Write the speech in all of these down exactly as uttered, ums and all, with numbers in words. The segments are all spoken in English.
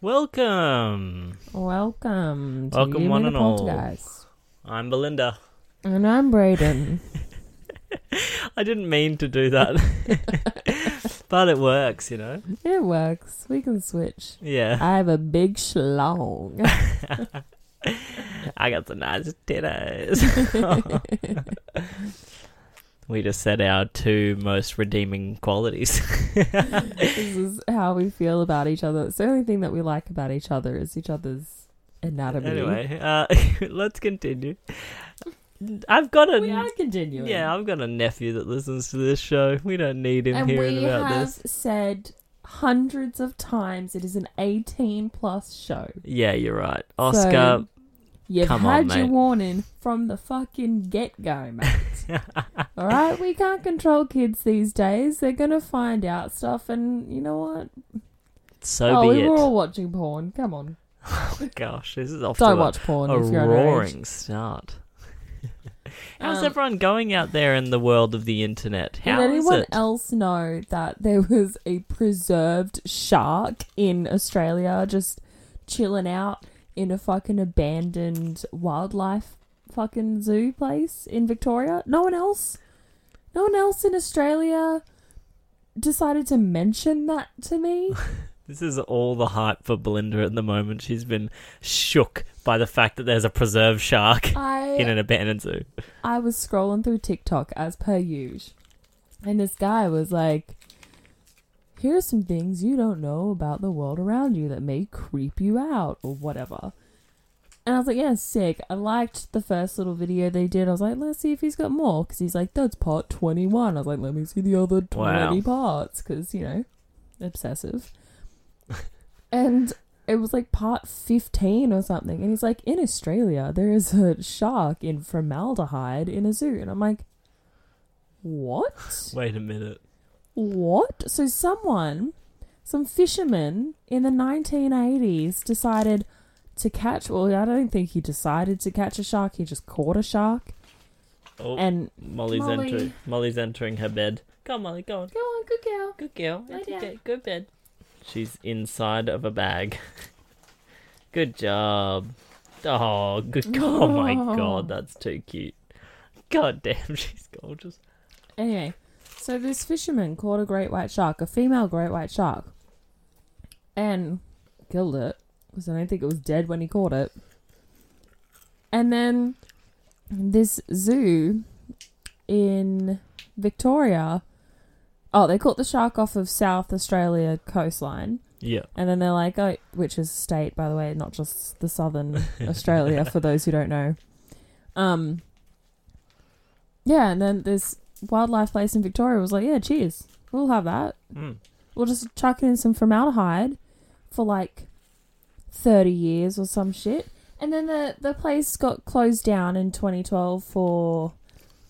Welcome. Welcome. To Welcome you one and all. I'm Belinda. And I'm Braden. I didn't mean to do that. But it works, you know. It works. We can switch. Yeah. I have a big schlong. I got some nice titties. We just said our two most redeeming qualities. This is how we feel about each other. It's the only thing that we like about each other is each other's anatomy. Anyway, uh, let's continue. I've got a... We are continuing. Yeah, I've got a nephew that listens to this show. We don't need him and hearing about this. And we have said hundreds of times it is an eighteen plus show. Yeah, you're right. Oscar... So, You've Come had on, your mate. warning from the fucking get-go, mate. All right? We can't control kids these days. They're going to find out stuff and, you know what? So oh, be we it. Oh, we were all watching porn. Come on. Oh, gosh. This is off Don't to watch a, porn a if you're roaring start. How's um, everyone going out there in the world of the internet? How Did anyone it? else know that there was a preserved shark in Australia just chilling out? In a fucking abandoned wildlife fucking zoo place in Victoria. No one else, no one else in Australia decided to mention that to me. This is all the hype for Belinda at the moment. She's been shook by the fact that there's a preserved shark I, in an abandoned zoo. I was scrolling through TikTok as per usual. And this guy was like, here's some things you don't know about the world around you that may creep you out or whatever. And I was like, yeah, sick. I liked the first little video they did. I was like, let's see if he's got more. Because he's like, that's part twenty-one. I was like, let me see the other twenty wow. parts. Because, you know, obsessive. And it was like part fifteen or something. And he's like, in Australia, there is a shark in formaldehyde in a zoo. And I'm like, what? Wait a minute. What? So someone, some fisherman in the nineteen eighties decided to catch, well, I don't think he decided to catch a shark. He just caught a shark. Oh, and Molly's, Molly, entering, Molly's entering her bed. Go on, Molly, go on. Go on, good girl. Good girl. Good, girl. Good bed. She's inside of a bag. Good job. Oh, good girl. Oh, my God, that's too cute. God damn, she's gorgeous. Anyway. So this fisherman caught a great white shark, a female great white shark, and killed it, because I don't think it was dead when he caught it. And then this zoo in Victoria, oh, they caught the shark off of South Australia coastline. Yeah. And then they're like, oh, which is state, by the way, not just the southern Australia, for those who don't know. Um. Yeah, and then this... wildlife place in Victoria was like, yeah, cheers. We'll have that. Mm. We'll just chuck in some formaldehyde for like thirty years or some shit. And then the, the place got closed down in twenty twelve for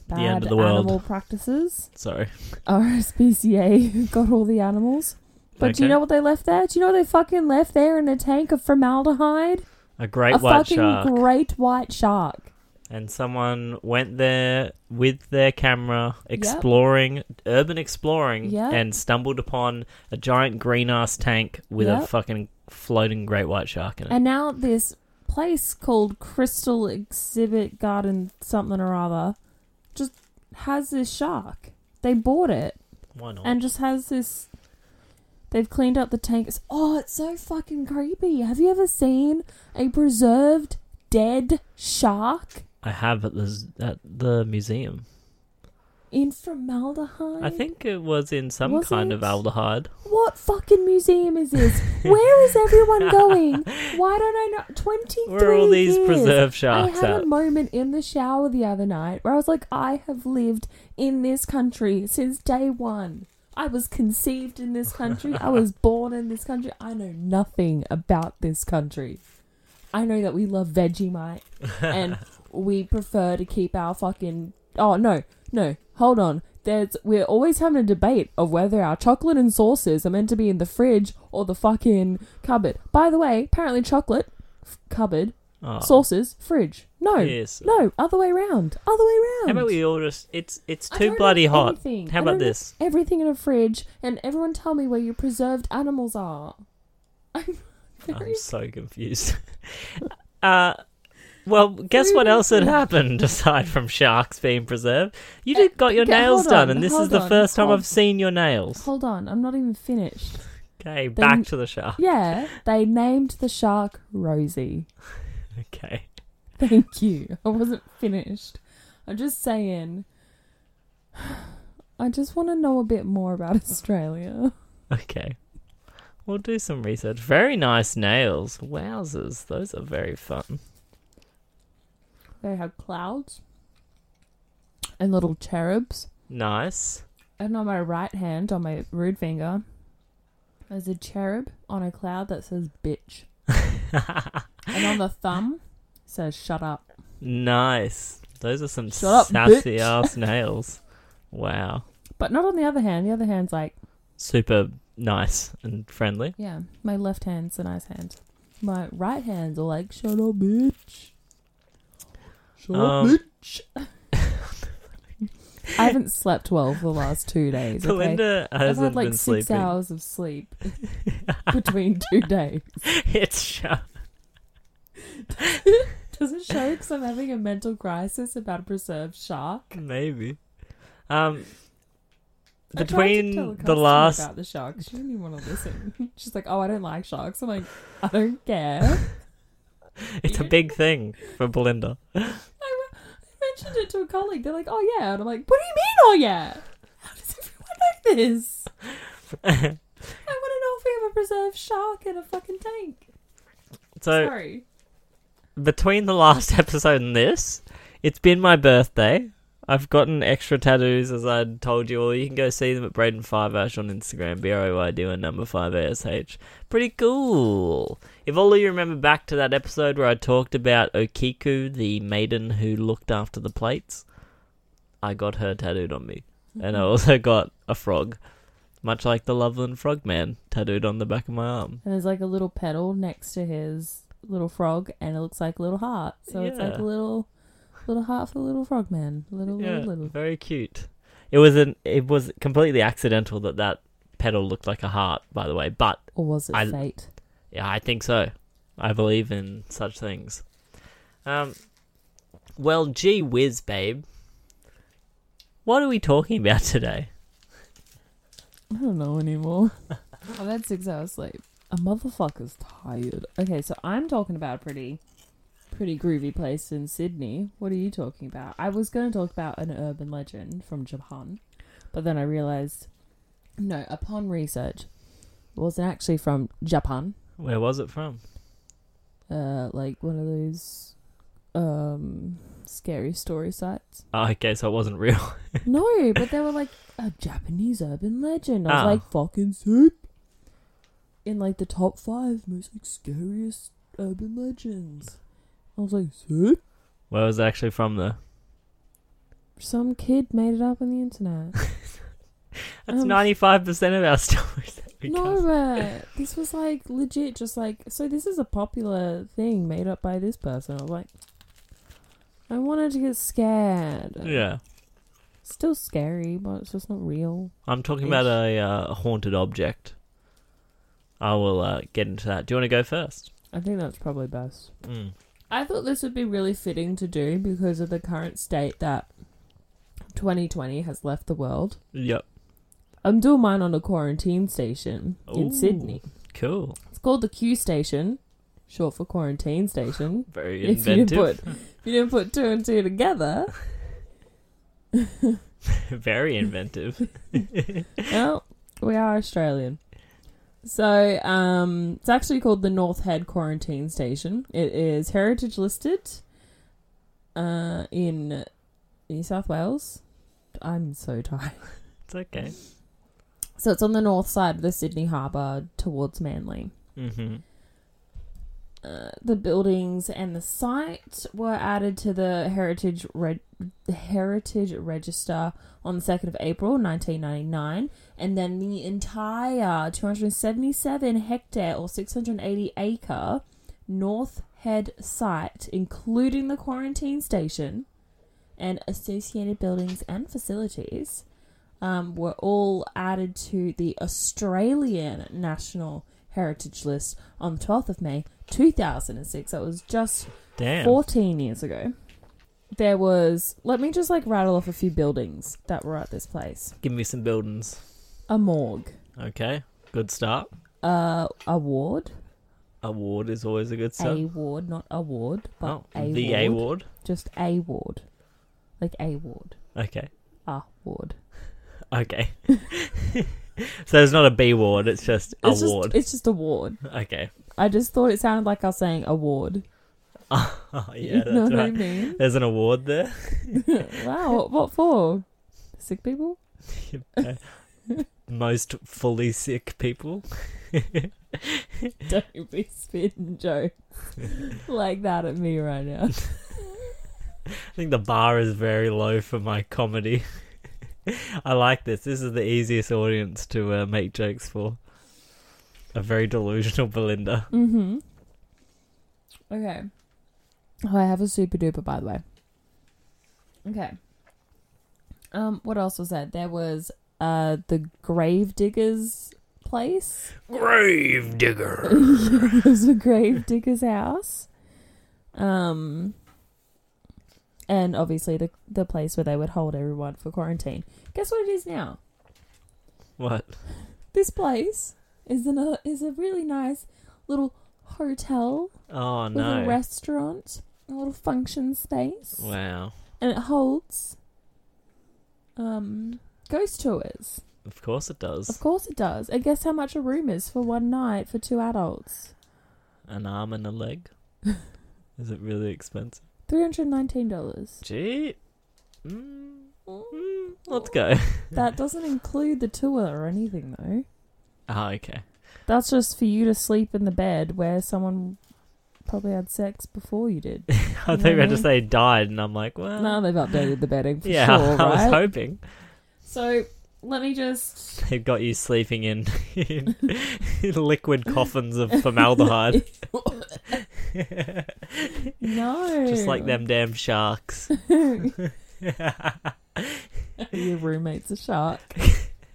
bad the end of the animal world. practices. Sorry. R S P C A got all the animals. But okay. Do you know what they left there? Do you know what they fucking left there in a tank of formaldehyde? A great a white shark. A fucking great white shark. And someone went there with their camera, exploring, yep. urban exploring, yep. and stumbled upon a giant green-ass tank with yep. a fucking floating great white shark in it. And now this place called Crystal Exhibit Garden something or other just has this shark. They bought it. Why not? And just has this... They've cleaned up the tank. It's, oh, it's so fucking creepy. Have you ever seen a preserved dead shark? I have at the, at the museum. in formaldehyde? I think it was in some was kind it? of aldehyde. What fucking museum is this? Where is everyone going? Why don't I know? twenty-three Where are all these years, preserve sharks I had at? A moment in the shower the other night where I was like, I have lived in this country since day one. I was conceived in this country. I was born in this country. I know nothing about this country. I know that we love Vegemite and we prefer to keep our fucking... Oh, no, no, hold on. There's We're always having a debate of whether our chocolate and sauces are meant to be in the fridge or the fucking cupboard. By the way, apparently chocolate, f- cupboard, oh. sauces, fridge. No, yes. no, other way around. Other way around. How about we all just... It's, it's too bloody hot. Anything. How about this? Everything in a fridge, and everyone tell me where your preserved animals are. I'm very... I'm so confused. uh... Well, guess what else had happened aside from sharks being preserved? You did got your okay, nails on, done, and this is the on, first time on. I've seen your nails. Hold on, I'm not even finished. Okay, they, back to the shark. Yeah, they named the shark Rosie. Okay. Thank you. I wasn't finished. I'm just saying, I just want to know a bit more about Australia. Okay. We'll do some research. Very nice nails. Wowzers, those are very fun. They have clouds and little cherubs. Nice. And on my right hand, on my rude finger, there's a cherub on a cloud that says bitch. And on the thumb, says shut up. Nice. Those are some shut sassy up, ass nails. Wow. But not on the other hand. The other hand's like... super nice and friendly. Yeah. My left hand's a nice hand. My right hand's are like, shut up, bitch. Um, I haven't slept well for the last two days. Okay? Belinda hasn't I've had like been six sleeping. hours of sleep between two days. It's show. Does it show because I'm having a mental crisis about a preserved shark? Maybe. Um, between I tried to tell a customer the last about the shark, she didn't even want to listen. She's like, "Oh, I don't like sharks." I'm like, "I don't care." It's a big thing for Belinda. I, I mentioned it to a colleague. They're like, oh, yeah. And I'm like, what do you mean, oh, yeah? How does everyone know this? I want to know if we have a preserved shark in a fucking tank. So, sorry. Between the last episode and this, it's been my birthday. I've gotten extra tattoos, as I told you all. You can go see them at Braden five ash on Instagram, B R O Y D one, number five A S H. Pretty cool. If all of you remember back to that episode where I talked about Okiku, the maiden who looked after the plates, I got her tattooed on me. Mm-hmm. And I also got a frog, much like the Loveland Frogman, tattooed on the back of my arm. And there's like a little petal next to his little frog, and it looks like a little heart. So yeah. It's like a little... little heart for the little frogman. Little, yeah, little, little. Very cute. It was an. It was completely accidental that that petal looked like a heart, by the way. But or was it I, fate? Yeah, I think so. I believe in such things. Um, well, gee whiz, babe. What are we talking about today? I don't know anymore. I've had six hours sleep. A motherfucker's tired. Okay, so I'm talking about pretty... pretty groovy place in Sydney. What are you talking about? I was going to talk about an urban legend from Japan, but then I realised, no, upon research, it wasn't actually from Japan. Where was it from? Uh, like one of those um, scary story sites. Oh, okay, so it wasn't real. No, but they were like, a Japanese urban legend. I was oh. like, fucking soup. In like the top five most like scariest urban legends. I was like, "What?" Where was it actually from, though? Some kid made it up on the internet. That's ninety-five um, percent of our stories. That we no, but this was like legit. Just like, so this is a popular thing made up by this person. I was like, I wanted to get scared. Yeah. Still scary, but it's just not real. I'm talking ish. about a uh, haunted object. I will uh, get into that. Do you want to go first? I think that's probably best. Mm. I thought this would be really fitting to do because of the current state that twenty twenty has left the world. Yep. I'm doing mine on a quarantine station Ooh, in Sydney. Cool. It's called the Q Station, short for Quarantine Station. Very inventive. If you didn't put, if you didn't put two and two together. Very inventive. Well, we are Australian. So, um, it's actually called the North Head Quarantine Station. It is heritage listed uh, in New South Wales. I'm so tired. It's okay. So, it's on the north side of the Sydney Harbour towards Manly. Mm-hmm. Uh, the buildings and the site were added to the Heritage Re- Heritage Register on the second of April nineteen ninety-nine, and then the entire two hundred seventy-seven hectare or six hundred eighty acre North Head site, including the quarantine station and associated buildings and facilities, um, were all added to the Australian National Heritage List on the twelfth of May two thousand six. That was just Damn. fourteen years ago. There was... Let me just, like, rattle off a few buildings that were at this place. Give me some buildings. A morgue. Okay. Good start. Uh, a ward. A ward is always a good start. A ward, not a ward, but oh, a the ward. The A ward? Just a ward. Like a ward. Okay. A ward. Okay. So it's not a B ward, it's just a it's just, ward. It's just a ward. Okay. I just thought it sounded like I was saying award. Oh, yeah, that's you know what right. I mean? There's an award there. Wow, what, what for? Sick people? Most fully sick people. Don't be spitting jokes like that at me right now. I think the bar is very low for my comedy. I like this. This is the easiest audience to uh, make jokes for. A very delusional Belinda. Mm-hmm. Okay. Oh, I have a super duper, by the way. Okay. Um, what else was there? There was uh the Gravedigger's place. Gravedigger. It was the Gravedigger's house. Um... And obviously the the place where they would hold everyone for quarantine. Guess what it is now? What? This place is an, is a really nice little hotel. Oh, with no. With a restaurant, a little function space. Wow. And it holds um, ghost tours. Of course it does. Of course it does. And guess how much a room is for one night for two adults? An arm and a leg? Is it really expensive? three hundred nineteen dollars. Gee. Mm. Mm. Let's go. That doesn't include the tour or anything, though. Oh, okay. That's just for you to sleep in the bed where someone probably had sex before you did. I you thought you were about to say died, and I'm like, well... No, they've updated the bedding for yeah, sure, right? Yeah, I was hoping. So, let me just... They've got you sleeping in, in, in liquid coffins of formaldehyde. No. Just like them damn sharks. Your roommate's a shark.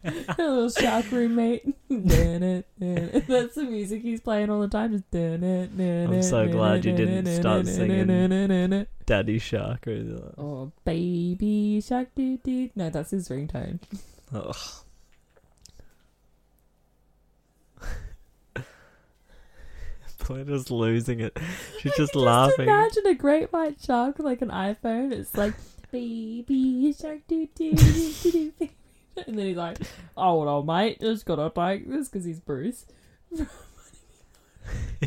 A little shark roommate. That's the music he's playing all the time. Just I'm so glad you didn't start singing Daddy Shark. Or Baby Shark. No, that's his ringtone. Oh. Belinda's losing it. She's just laughing. Just imagine a great white shark with like an iPhone. It's like, baby shark, doo doo doo doo doo. And then he's like, oh, well, old mate, just gotta bike this because he's Bruce.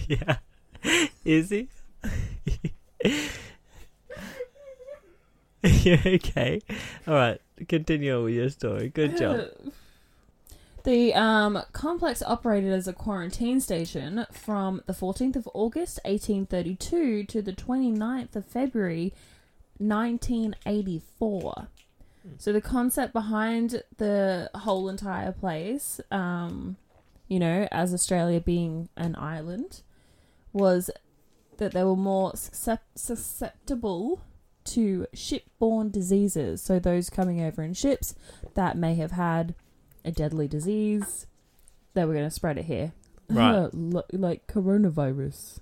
Yeah. Is he? Yeah, okay. All right. Continue with your story. Good job. The um, complex operated as a quarantine station from the fourteenth of August eighteen thirty-two to the twenty-ninth of February nineteen eighty-four. So the concept behind the whole entire place, um, you know, as Australia being an island, was that they were more susceptible to ship-borne diseases. So those coming over in ships that may have had a deadly disease, they were going to spread it here. Right. Like coronavirus.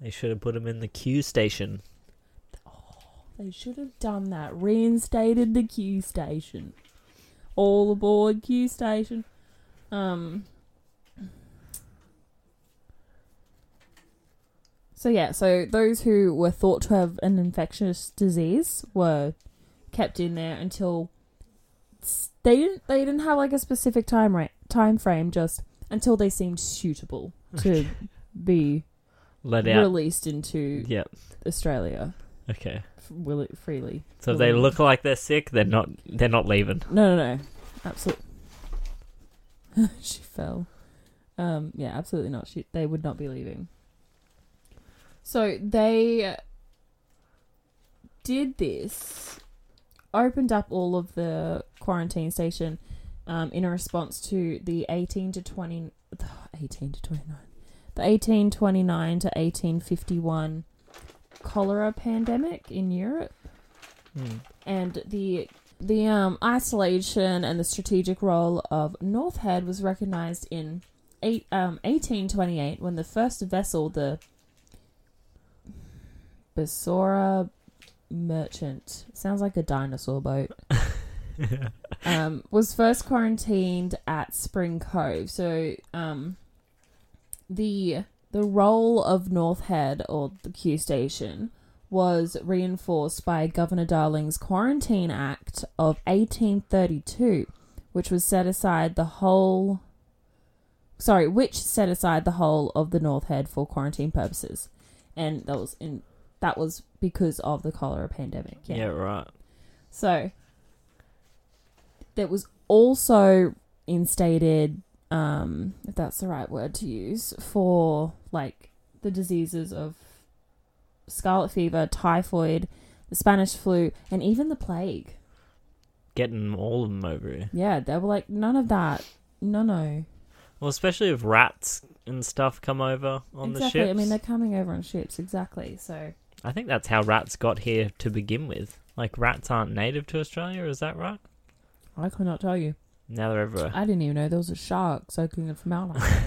They should have put them in the Q station. Oh, they should have done that. Reinstated the Q station. All aboard Q station. Um. So, yeah. So, those who were thought to have an infectious disease were kept in there until they didn't they didn't have like a specific time ra- time frame, just until they seemed suitable to be let out, released into yep. Australia. Okay. Will it freely? So if they look like they're sick, they're not. They're not leaving. No, no, no, absolutely. She fell. Um, yeah, absolutely not. She, they would not be leaving. So they did this, opened up all of the quarantine station um, in a response to the eighteen to twenty, eighteen to twenty nine, the eighteen twenty nine to eighteen fifty one. Cholera pandemic in Europe, mm. and the the um, isolation and the strategic role of North Head was recognised in eight, um, eighteen twenty-eight when the first vessel, the Basora Merchant, sounds like a dinosaur boat, um, was first quarantined at Spring Cove. So um, the The role of North Head, or the Q Station, was reinforced by Governor Darling's Quarantine Act of eighteen thirty-two, which was set aside the whole... Sorry, which set aside the whole of the North Head for quarantine purposes. And that was in that was because of the cholera pandemic. Yeah, yeah right. So, that was also instated... Um, if that's the right word to use, for like the diseases of scarlet fever, typhoid, the Spanish flu, and even the plague. Getting all of them over here. Yeah, they were like, none of that. No, no. Well, especially if rats and stuff come over on exactly. the ships. Exactly, I mean, they're coming over on ships, exactly, so... I think that's how rats got here to begin with. Like, rats aren't native to Australia, is that right? I could not tell you. Now they're everywhere. I didn't even know there was a shark soaking in formaldehyde.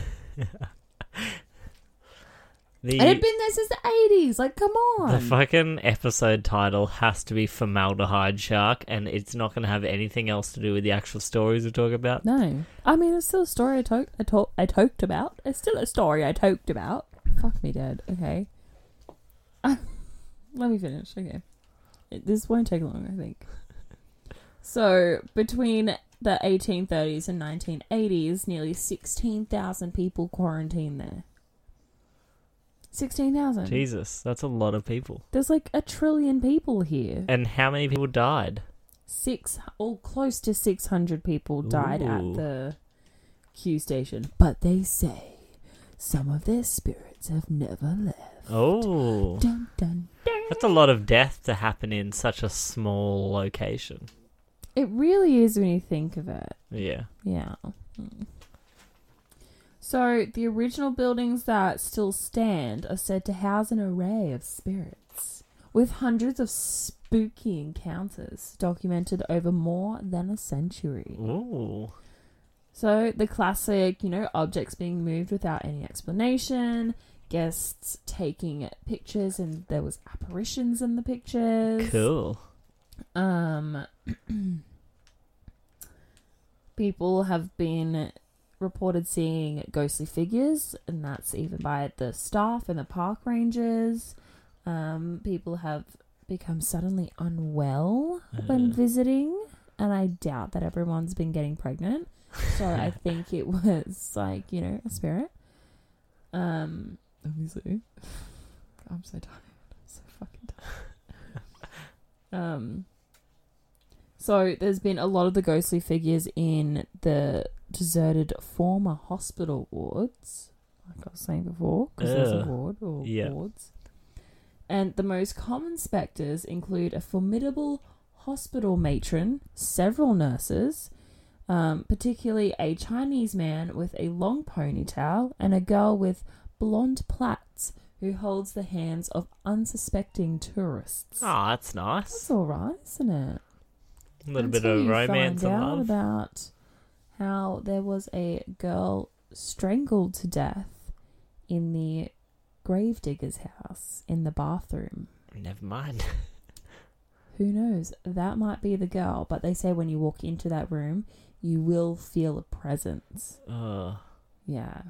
the, it had been there since the eighties. Like, come on. The fucking episode title has to be Formaldehyde Shark, and it's not going to have anything else to do with the actual stories we talk about. No. I mean, it's still a story I, to- I, to- I toked about. It's still a story I toked about. Fuck me, Dad. Okay. Uh, let me finish. Okay. It, this won't take long, I think. So, between... the eighteen thirties and nineteen eighties, nearly sixteen thousand people quarantined there. sixteen thousand. Jesus, that's a lot of people. There's like a trillion people here. And how many people died? Six, all close to six hundred people died Ooh. At the Q station. But they say some of their spirits have never left. Oh. Dun, dun, dun. That's a lot of death to happen in such a small location. It really is when you think of it. Yeah. Yeah. Mm. So, the original buildings that still stand are said to house an array of spirits, with hundreds of spooky encounters documented over more than a century. Ooh. So, the classic, you know, objects being moved without any explanation, guests taking pictures, and there was apparitions in the pictures. Cool. Um... People have been reported seeing ghostly figures, and that's even by the staff and the park rangers. Um, people have become suddenly unwell uh. when visiting, and I doubt that everyone's been getting pregnant. So I think it was like, you know, a spirit. Um, obviously. I'm so tired. I'm so fucking tired. um... So, there's been a lot of the ghostly figures in the deserted former hospital wards, like I was saying before, because there's a ward or yeah. wards. And the most common spectres include a formidable hospital matron, several nurses, um, particularly a Chinese man with a long ponytail, and a girl with blonde plaits who holds the hands of unsuspecting tourists. Oh, that's nice. That's all right, isn't it? A little Until bit of romance and love. About how there was a girl strangled to death in the gravedigger's house in the bathroom. Never mind. Who knows? That might be the girl, but they say when you walk into that room, you will feel a presence. Oh. Uh, yeah.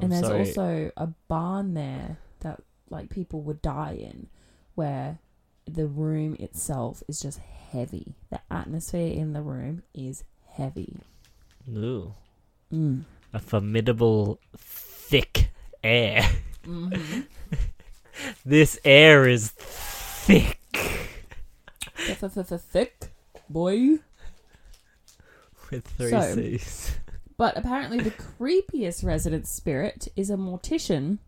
And I'm there's sorry. also a barn there that like people would die in, where the room itself is just heavy. The atmosphere in the room is heavy. Ooh. Mm. A formidable, thick air. Mm-hmm. This air is thick. Thick, boy. With three so, C's. But apparently the creepiest resident spirit is a mortician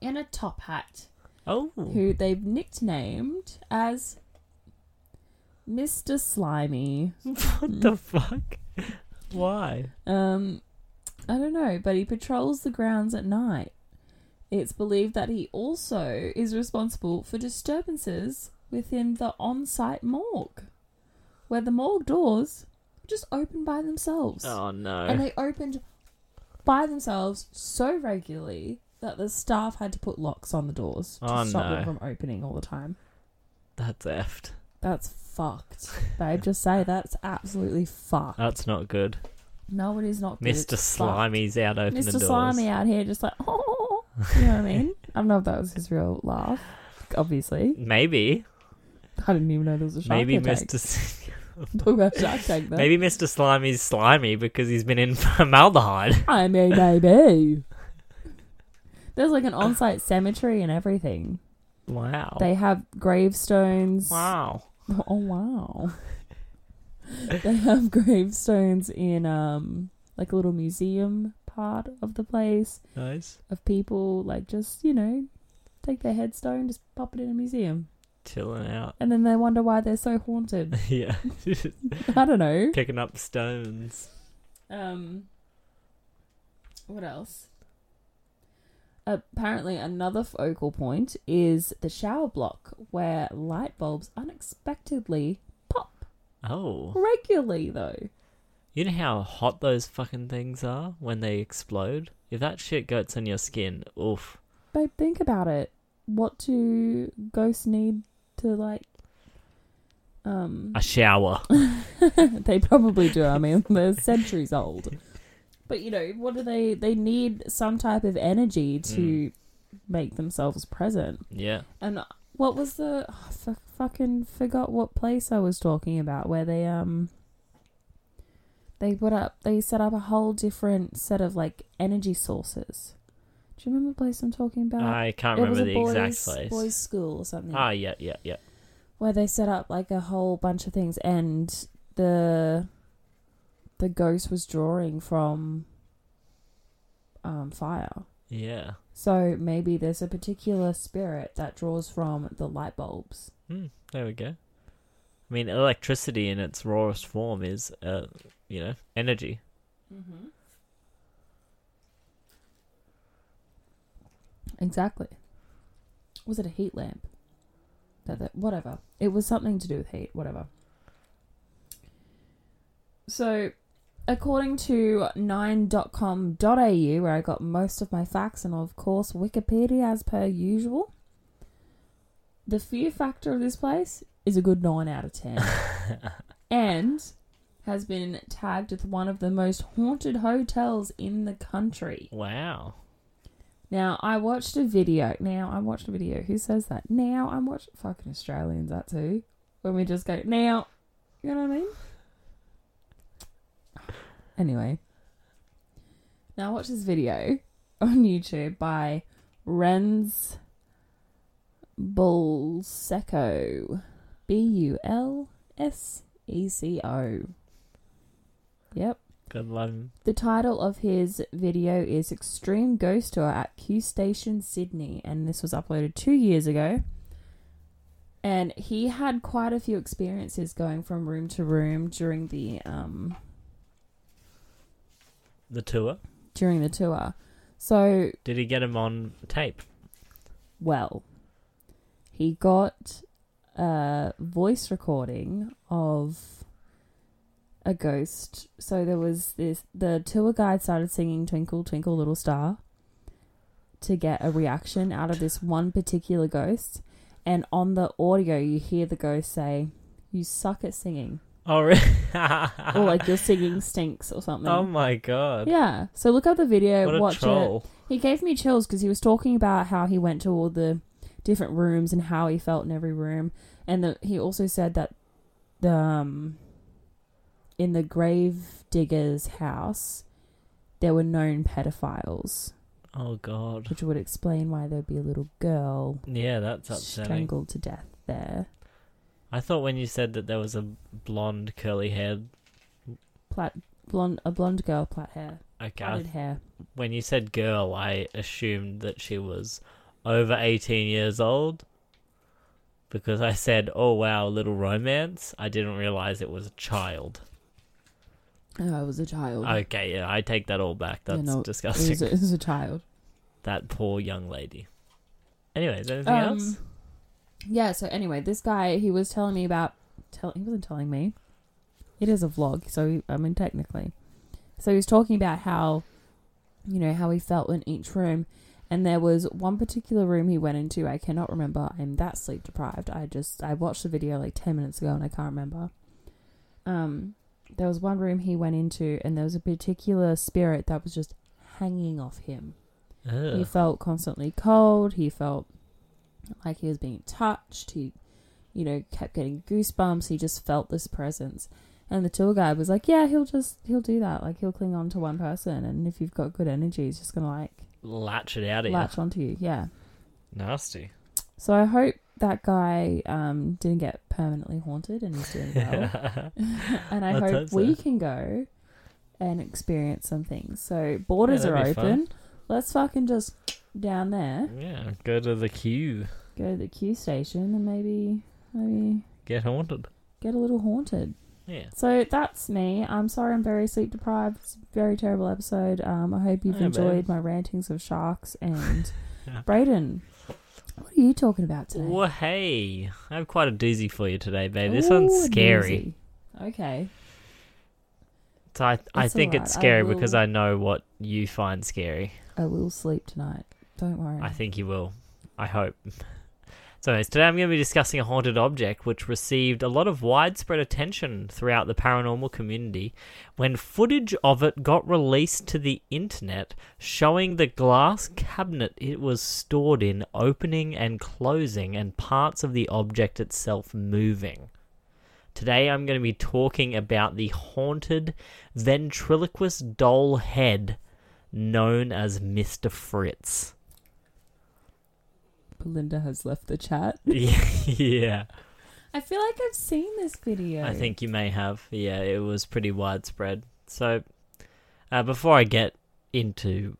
in a top hat. Oh. Who they've nicknamed as Mister Slimy. What the fuck? Why? Um, I don't know, but he patrols the grounds at night. It's believed that he also is responsible for disturbances within the on-site morgue, where the morgue doors just open by themselves. Oh, no. And they opened by themselves so regularly that the staff had to put locks on the doors to oh, stop no. them from opening all the time. That's effed. That's fucked. Babe, just say that's absolutely fucked. That's not good. No, it is not good. Mister It's Slimy's fucked. Out opening Mister doors. Mister Slimy out here just like, oh, you know what I mean? I don't know if that was his real laugh, obviously. Maybe. I didn't even know there was a shark Maybe attack. Mister S- Talk about Shark Tank, though. Maybe Mister Slimy's slimy because he's been in formaldehyde. I mean, maybe. There's like an on-site cemetery and everything. Wow. They have gravestones. Wow. Oh, wow. They have gravestones in um like a little museum part of the place. Nice. Of people, like, just, you know, take their headstone, just pop it in a museum. Chilling out. And then they wonder why they're so haunted. Yeah. I don't know. Picking up stones. Um. What else? Apparently another focal point is the shower block, where light bulbs unexpectedly pop. Oh. Regularly, though. You know how hot those fucking things are when they explode? If that shit gets on your skin, oof. Babe, think about it. What do ghosts need to, like... Um, a shower. They probably do. I mean, they're centuries old. But, you know, what do they... They need some type of energy to mm. make themselves present. Yeah. And what was the... Oh, I fucking forgot what place I was talking about, where they, um... They put up... They set up a whole different set of, like, energy sources. Do you remember the place I'm talking about? I can't it remember the boys, exact place. Boys' school or something. Ah, yeah, yeah, yeah. Where they set up like a whole bunch of things, and the the ghost was drawing from um, fire. Yeah. So maybe there's a particular spirit that draws from the light bulbs. Mm, there we go. I mean, electricity in its rawest form is, uh, you know, energy. Mm-hmm. Exactly. Was it a heat lamp? That, that, whatever. It was something to do with heat, whatever. So, according to nine dot com dot a u, where I got most of my facts, and of course Wikipedia as per usual, the fear factor of this place is a good nine out of ten. And has been tagged with one of the most haunted hotels in the country. Wow. Now, I watched a video. Now, I watched a video. Who says that? Now, I watched... Fucking Australians, that too. When we just go, now. You know what I mean? Anyway. Now, I watched this video on YouTube by Renz Bulseco. B U L S E C O. Yep. God love him. The title of his video is Extreme Ghost Tour at Q Station, Sydney, and this was uploaded two years ago. And he had quite a few experiences going from room to room during the um the tour. During the tour. So did he get him on tape? Well, he got a voice recording of a ghost. So there was this, the tour guide started singing Twinkle, Twinkle, Little Star to get a reaction out of this one particular ghost. And on the audio, you hear the ghost say, "You suck at singing." Oh, really? Or like, "Your singing stinks" or something. Oh my God. Yeah. So look up the video, what a watch troll. It. He gave me chills because he was talking about how he went to all the different rooms and how he felt in every room. And the, he also said that the um, in the grave digger's house, there were known pedophiles. Oh, God. Which would explain why there'd be a little girl... Yeah, that's upsetting. ...strangled to death there. I thought when you said that there was a blonde, curly-haired... Plat... Blonde... A blonde girl, plat hair. Okay. Platted hair. When you said girl, I assumed that she was over eighteen years old. Because I said, oh, wow, little romance. I didn't realise it was a child. Oh, I was a child. Okay, yeah, I take that all back. That's yeah, no, disgusting. It was, a, it was a child. That poor young lady. Anyway, is there anything um, else? Yeah, so anyway, this guy, he was telling me about... Tell, he wasn't telling me. It is a vlog, so, I mean, technically. So he was talking about how, you know, how he felt in each room. And there was one particular room he went into. I cannot remember. I'm that sleep deprived. I just... I watched the video like ten minutes ago and I can't remember. Um... There was one room he went into and there was a particular spirit that was just hanging off him. Ugh. He felt constantly cold. He felt like he was being touched. He, you know, kept getting goosebumps. He just felt this presence. And the tour guide was like, yeah, he'll just, he'll do that. Like, he'll cling on to one person. And if you've got good energy, he's just going to like... Latch it out of you. Latch onto you, yeah. Nasty. So I hope that guy um, didn't get permanently haunted and is doing well. And I hope, hope so. We can go and experience some things. So borders yeah, are open. Fun. Let's fucking just down there. Yeah, go to the queue. Go to the queue station and maybe maybe get haunted. Get a little haunted. Yeah. So that's me. I'm sorry I'm very sleep deprived. It's a very terrible episode. Um, I hope you've oh, enjoyed man. my rantings of sharks and yeah. Braden. What are you talking about today? Well, hey, I have quite a doozy for you today, babe. This Ooh, one's scary. Doozy. Okay. So I, I think right. it's scary I will... because I know what you find scary. I will sleep tonight. Don't worry. I think you will. I hope. So anyways, today I'm going to be discussing a haunted object which received a lot of widespread attention throughout the paranormal community when footage of it got released to the internet showing the glass cabinet it was stored in opening and closing and parts of the object itself moving. Today I'm going to be talking about the haunted ventriloquist doll head known as Mister Fritz. Belinda has left the chat. Yeah. I feel like I've seen this video. I think you may have. Yeah, it was pretty widespread. So, uh, before I get into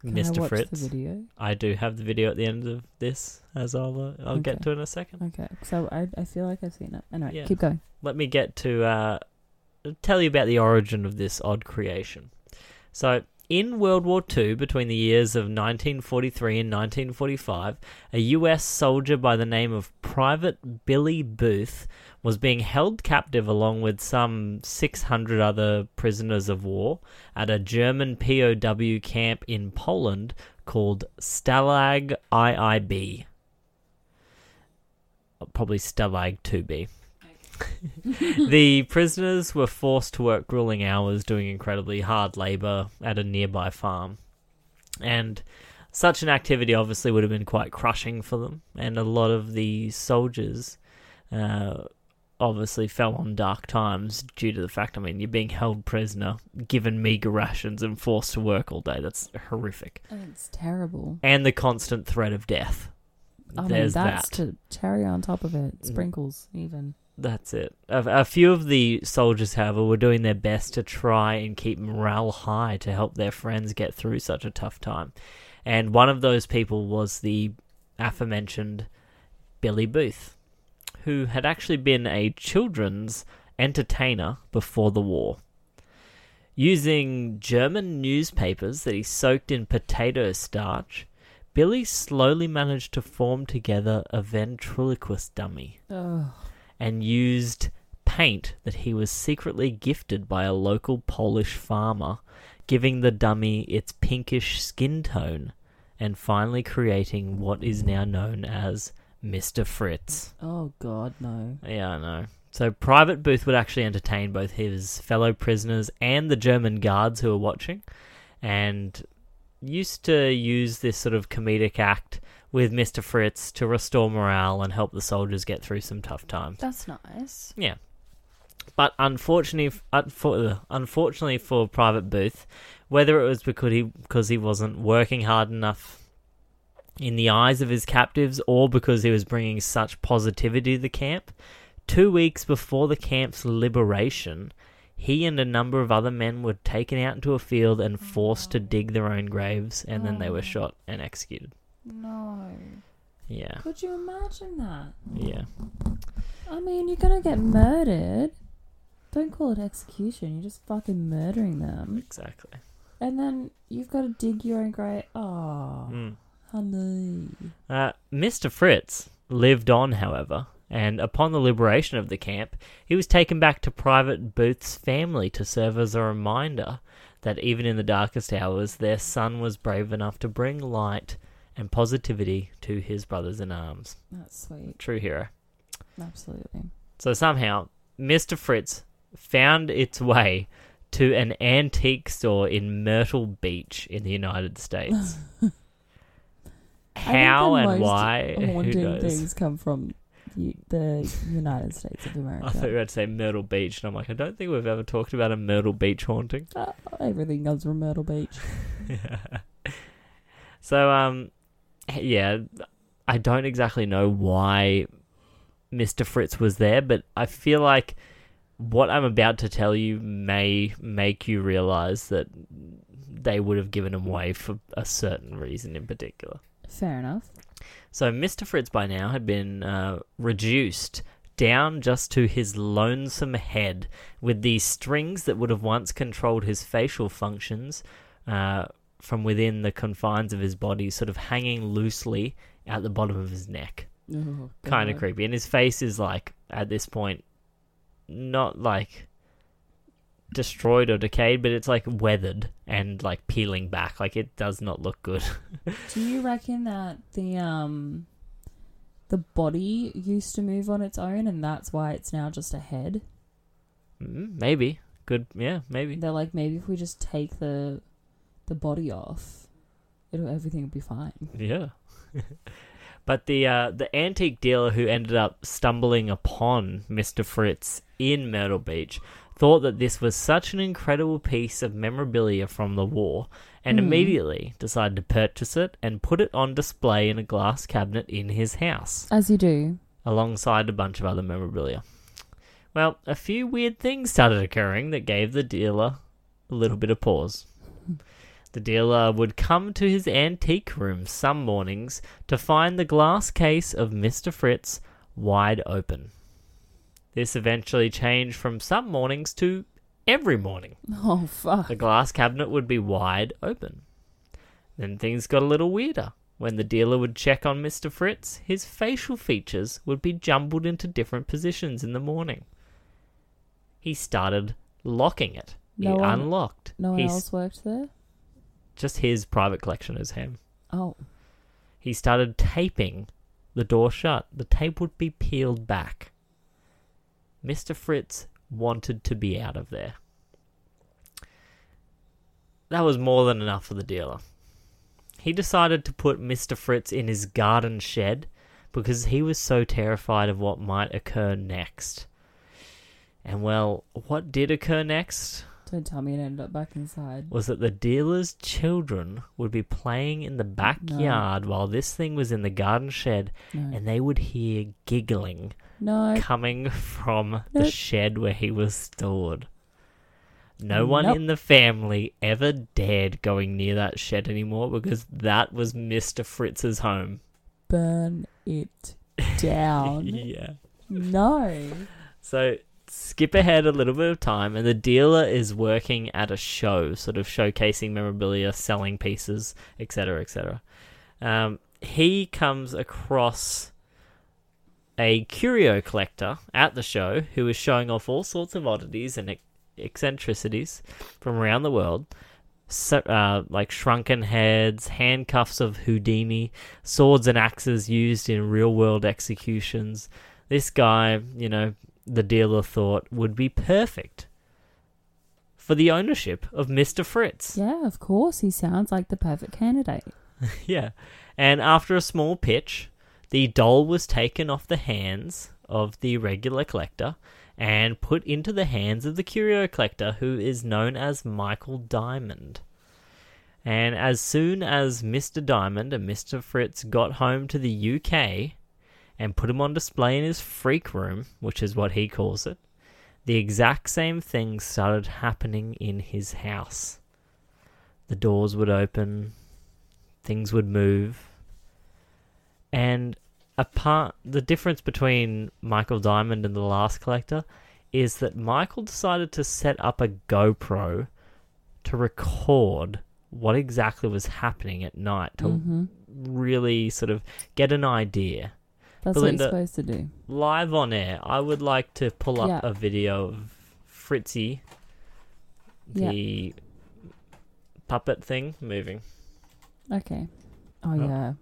Can Mister I watch Fritz, the video? I do have the video at the end of this, as I'll uh, I'll okay. get to in a second. Okay. So I I feel like I've seen it. Anyway, yeah. Keep going. Let me get to uh, tell you about the origin of this odd creation. So. In World War Two, between the years of nineteen forty-three and nineteen forty-five, a U S soldier by the name of Private Billy Booth was being held captive along with some six hundred other prisoners of war at a German P O W camp in Poland called Stalag I I B. Probably Stalag two B. The prisoners were forced to work grueling hours doing incredibly hard labour at a nearby farm. And such an activity obviously would have been quite crushing for them. And a lot of the soldiers uh, obviously fell on dark times due to the fact, I mean, you're being held prisoner, given meagre rations and forced to work all day. That's horrific. It's terrible. And the constant threat of death. I There's mean, that's that. To cherry on top of it. Sprinkles, mm. even. That's it. A, a few of the soldiers, however, were doing their best to try and keep morale high to help their friends get through such a tough time. And one of those people was the aforementioned Billy Booth, who had actually been a children's entertainer before the war. Using German newspapers that he soaked in potato starch, Billy slowly managed to form together a ventriloquist dummy. Oh. And used paint that he was secretly gifted by a local Polish farmer, giving the dummy its pinkish skin tone, and finally creating what is now known as Mister Fritz. Oh, God, no. Yeah, I know. So Private Booth would actually entertain both his fellow prisoners and the German guards who were watching, and used to use this sort of comedic act with Mister Fritz to restore morale and help the soldiers get through some tough times. That's nice. Yeah. But unfortunately, unfortunately for Private Booth, whether it was because he, because he wasn't working hard enough in the eyes of his captives or because he was bringing such positivity to the camp, two weeks before the camp's liberation, he and a number of other men were taken out into a field and forced oh. to dig their own graves, and oh. then they were shot and executed. No. Yeah. Could you imagine that? Yeah. I mean, you're going to get murdered. Don't call it execution. You're just fucking murdering them. Exactly. And then you've got to dig your own grave. Oh, mm. honey. Uh, Mister Fritz lived on, however, and upon the liberation of the camp, he was taken back to Private Booth's family to serve as a reminder that even in the darkest hours, their son was brave enough to bring light and positivity to his brothers in arms. That's sweet. A true hero. Absolutely. So somehow, Mister Fritz found its way to an antique store in Myrtle Beach in the United States. How and why? Who knows? Things come from the United States of America. I thought you were about to say Myrtle Beach, and I'm like, I don't think we've ever talked about a Myrtle Beach haunting. Uh, everything comes from Myrtle Beach. Yeah. So, um, yeah, I don't exactly know why Mister Fritz was there, but I feel like what I'm about to tell you may make you realise that they would have given him away for a certain reason in particular. Fair enough. So Mister Fritz by now had been uh, reduced down just to his lonesome head, with the strings that would have once controlled his facial functions uh, from within the confines of his body sort of hanging loosely at the bottom of his neck. Oh, kind of creepy. And his face is, like, at this point, not, like, destroyed or decayed, but it's, like, weathered and, like, peeling back. Like, it does not look good. Do you reckon that the um the body used to move on its own, and that's why it's now just a head? Mm, maybe. Good. Yeah, maybe. They're like, maybe if we just take the the body off, it'll everything will be fine. Yeah. But the uh, the antique dealer who ended up stumbling upon Mister Fritz in Myrtle Beach thought that this was such an incredible piece of memorabilia from the war, and mm. immediately decided to purchase it and put it on display in a glass cabinet in his house. As you do. Alongside a bunch of other memorabilia. Well, a few weird things started occurring that gave the dealer a little bit of pause. The dealer would come to his antique room some mornings to find the glass case of Mister Fritz wide open. This eventually changed from some mornings to every morning. Oh, fuck. The glass cabinet would be wide open. Then things got a little weirder. When the dealer would check on Mister Fritz, his facial features would be jumbled into different positions in the morning. He started locking it. No he one, unlocked. No one he else worked there? Just his private collection is him. Oh. He started taping the door shut. The tape would be peeled back. Mister Fritz wanted to be out of there. That was more than enough for the dealer. He decided to put Mister Fritz in his garden shed because he was so terrified of what might occur next. And, well, what did occur next? Don't tell me it ended up back inside. Was that the dealer's children would be playing in the backyard no. while this thing was in the garden shed, no. and they would hear giggling no. coming from nope. the shed where he was stored. No one nope. in the family ever dared going near that shed anymore because that was Mister Fritz's home. Burn it down. Yeah. No. So skip ahead a little bit of time, and the dealer is working at a show, sort of showcasing memorabilia, selling pieces, et cetera, et cetera. Um, he comes across a curio collector at the show who is showing off all sorts of oddities and ec- eccentricities from around the world, so, uh, like shrunken heads, handcuffs of Houdini, swords and axes used in real-world executions. This guy, you know, the dealer thought would be perfect for the ownership of Mister Fritz. Yeah, of course. He sounds like the perfect candidate. Yeah. And after a small pitch, the doll was taken off the hands of the regular collector and put into the hands of the curio collector, who is known as Michael Diamond. And as soon as Mister Diamond and Mister Fritz got home to the U K and put him on display in his freak room, which is what he calls it, the exact same thing started happening in his house. The doors would open, things would move, and apart, the difference between Michael Diamond and the last collector is that Michael decided to set up a GoPro to record what exactly was happening at night to mm-hmm. really sort of get an idea. That's Belinda, what you're supposed to do. Live on air, I would like to pull up yeah. a video of Fritzy, the yeah. puppet thing, moving. Okay. Oh, oh. yeah.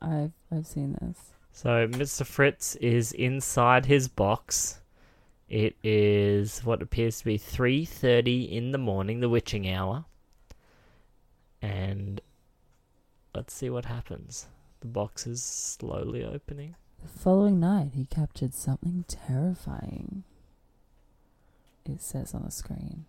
I've, I've seen this. So Mister Fritz is inside his box. It is what appears to be three thirty in the morning, the witching hour. And let's see what happens. The box is slowly opening. The following night, he captured something terrifying. It says on the screen.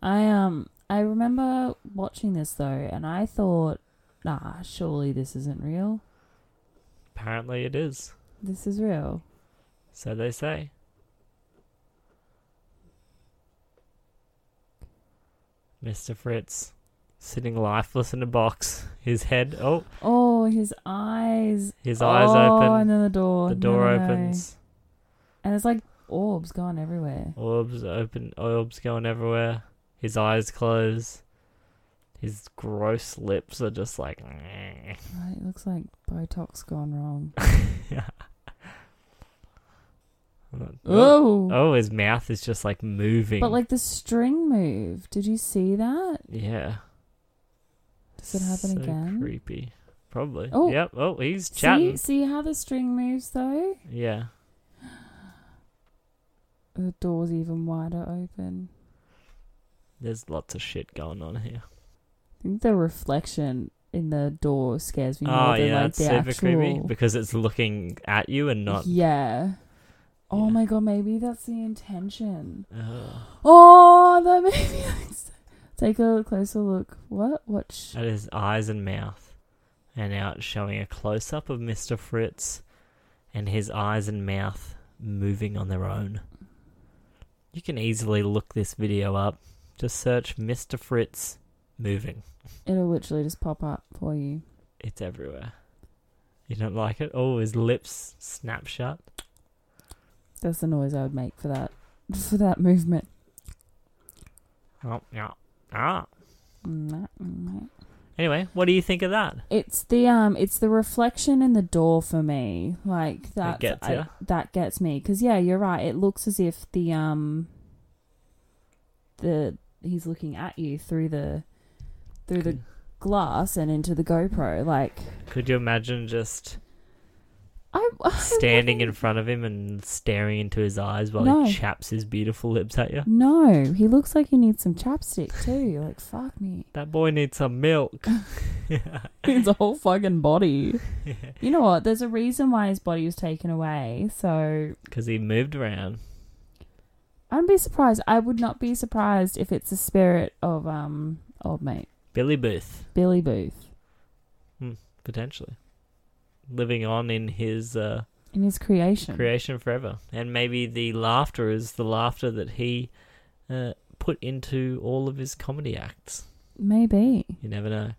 I um I remember watching this, though, and I thought, nah, surely this isn't real. Apparently it is. This is real. So they say. Mister Fritz, sitting lifeless in a box. His head, oh. Oh, his eyes. His oh, eyes open. Oh, and then the door. The door no, opens. No. And it's like orbs going everywhere. Orbs open, orbs going everywhere. His eyes close. His gross lips are just like... Right, it looks like Botox gone wrong. Yeah. Oh. Oh, his mouth is just like moving. But like the string move. Did you see that? Yeah. Does it happen so again? Creepy. Probably. Oh. Yep. Oh, he's chatting. See, see how the string moves though? Yeah. The door's even wider open. There's lots of shit going on here. I think the reflection in the door scares me more oh, than yeah, like the actual. Oh yeah, it's super creepy because it's looking at you and not. Yeah. Oh yeah. My god, maybe that's the intention. Ugh. Oh, that maybe. Take a closer look. What? What? Sh- At his eyes and mouth, and now it's showing a close up of Mister Fritz, and his eyes and mouth moving on their own. You can easily look this video up. Just search Mister Fritz moving. It'll literally just pop up for you. It's everywhere. You don't like it? Oh, his lips snap shut. That's the noise I would make for that for that movement. Oh, yeah. Ah. Anyway, what do you think of that? It's the um, it's the reflection in the door for me. Like that gets I, that gets me because yeah, you're right. It looks as if the um, the he's looking at you through the through the glass and into the GoPro. Like, could you imagine just I, I standing wouldn't... in front of him and staring into his eyes while no. he chaps his beautiful lips at you? No, he looks like he needs some chapstick too. Like, fuck me. That boy needs some milk. His whole fucking body. Yeah. You know what? There's a reason why his body was taken away. So because he moved around. I'd be surprised. I would not be surprised if it's the spirit of um old mate Billy Booth. Billy Booth. Hmm, potentially. Living on in his uh, in his creation creation forever, and maybe the laughter is the laughter that he uh, put into all of his comedy acts. Maybe. You never know.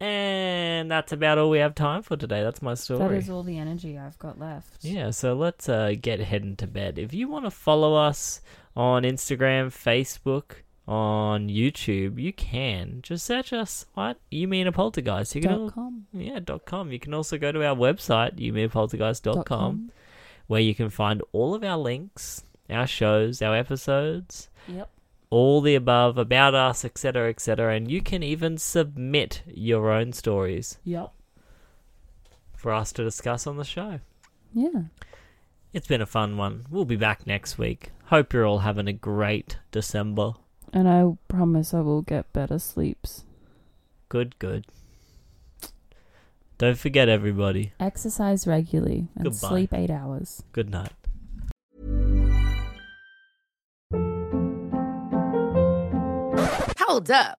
And that's about all we have time for today. That's my story. That is all the energy I've got left. Yeah, so let's uh, get heading to bed. If you want to follow us on Instagram, Facebook, on YouTube, you can just search us at You Mean a Poltergeist. You can dot com. All, yeah, dot com. You can also go to our website, you mean a poltergeist dot com, where you can find all of our links, our shows, our episodes, yep, all the above, about us, et cetera, et cetera. And you can even submit your own stories. Yep. For us to discuss on the show. Yeah. It's been a fun one. We'll be back next week. Hope you're all having a great December. And I promise I will get better sleeps. Good, good. Don't forget, everybody. Exercise regularly and Goodbye. Sleep eight hours. Good night. Hold up.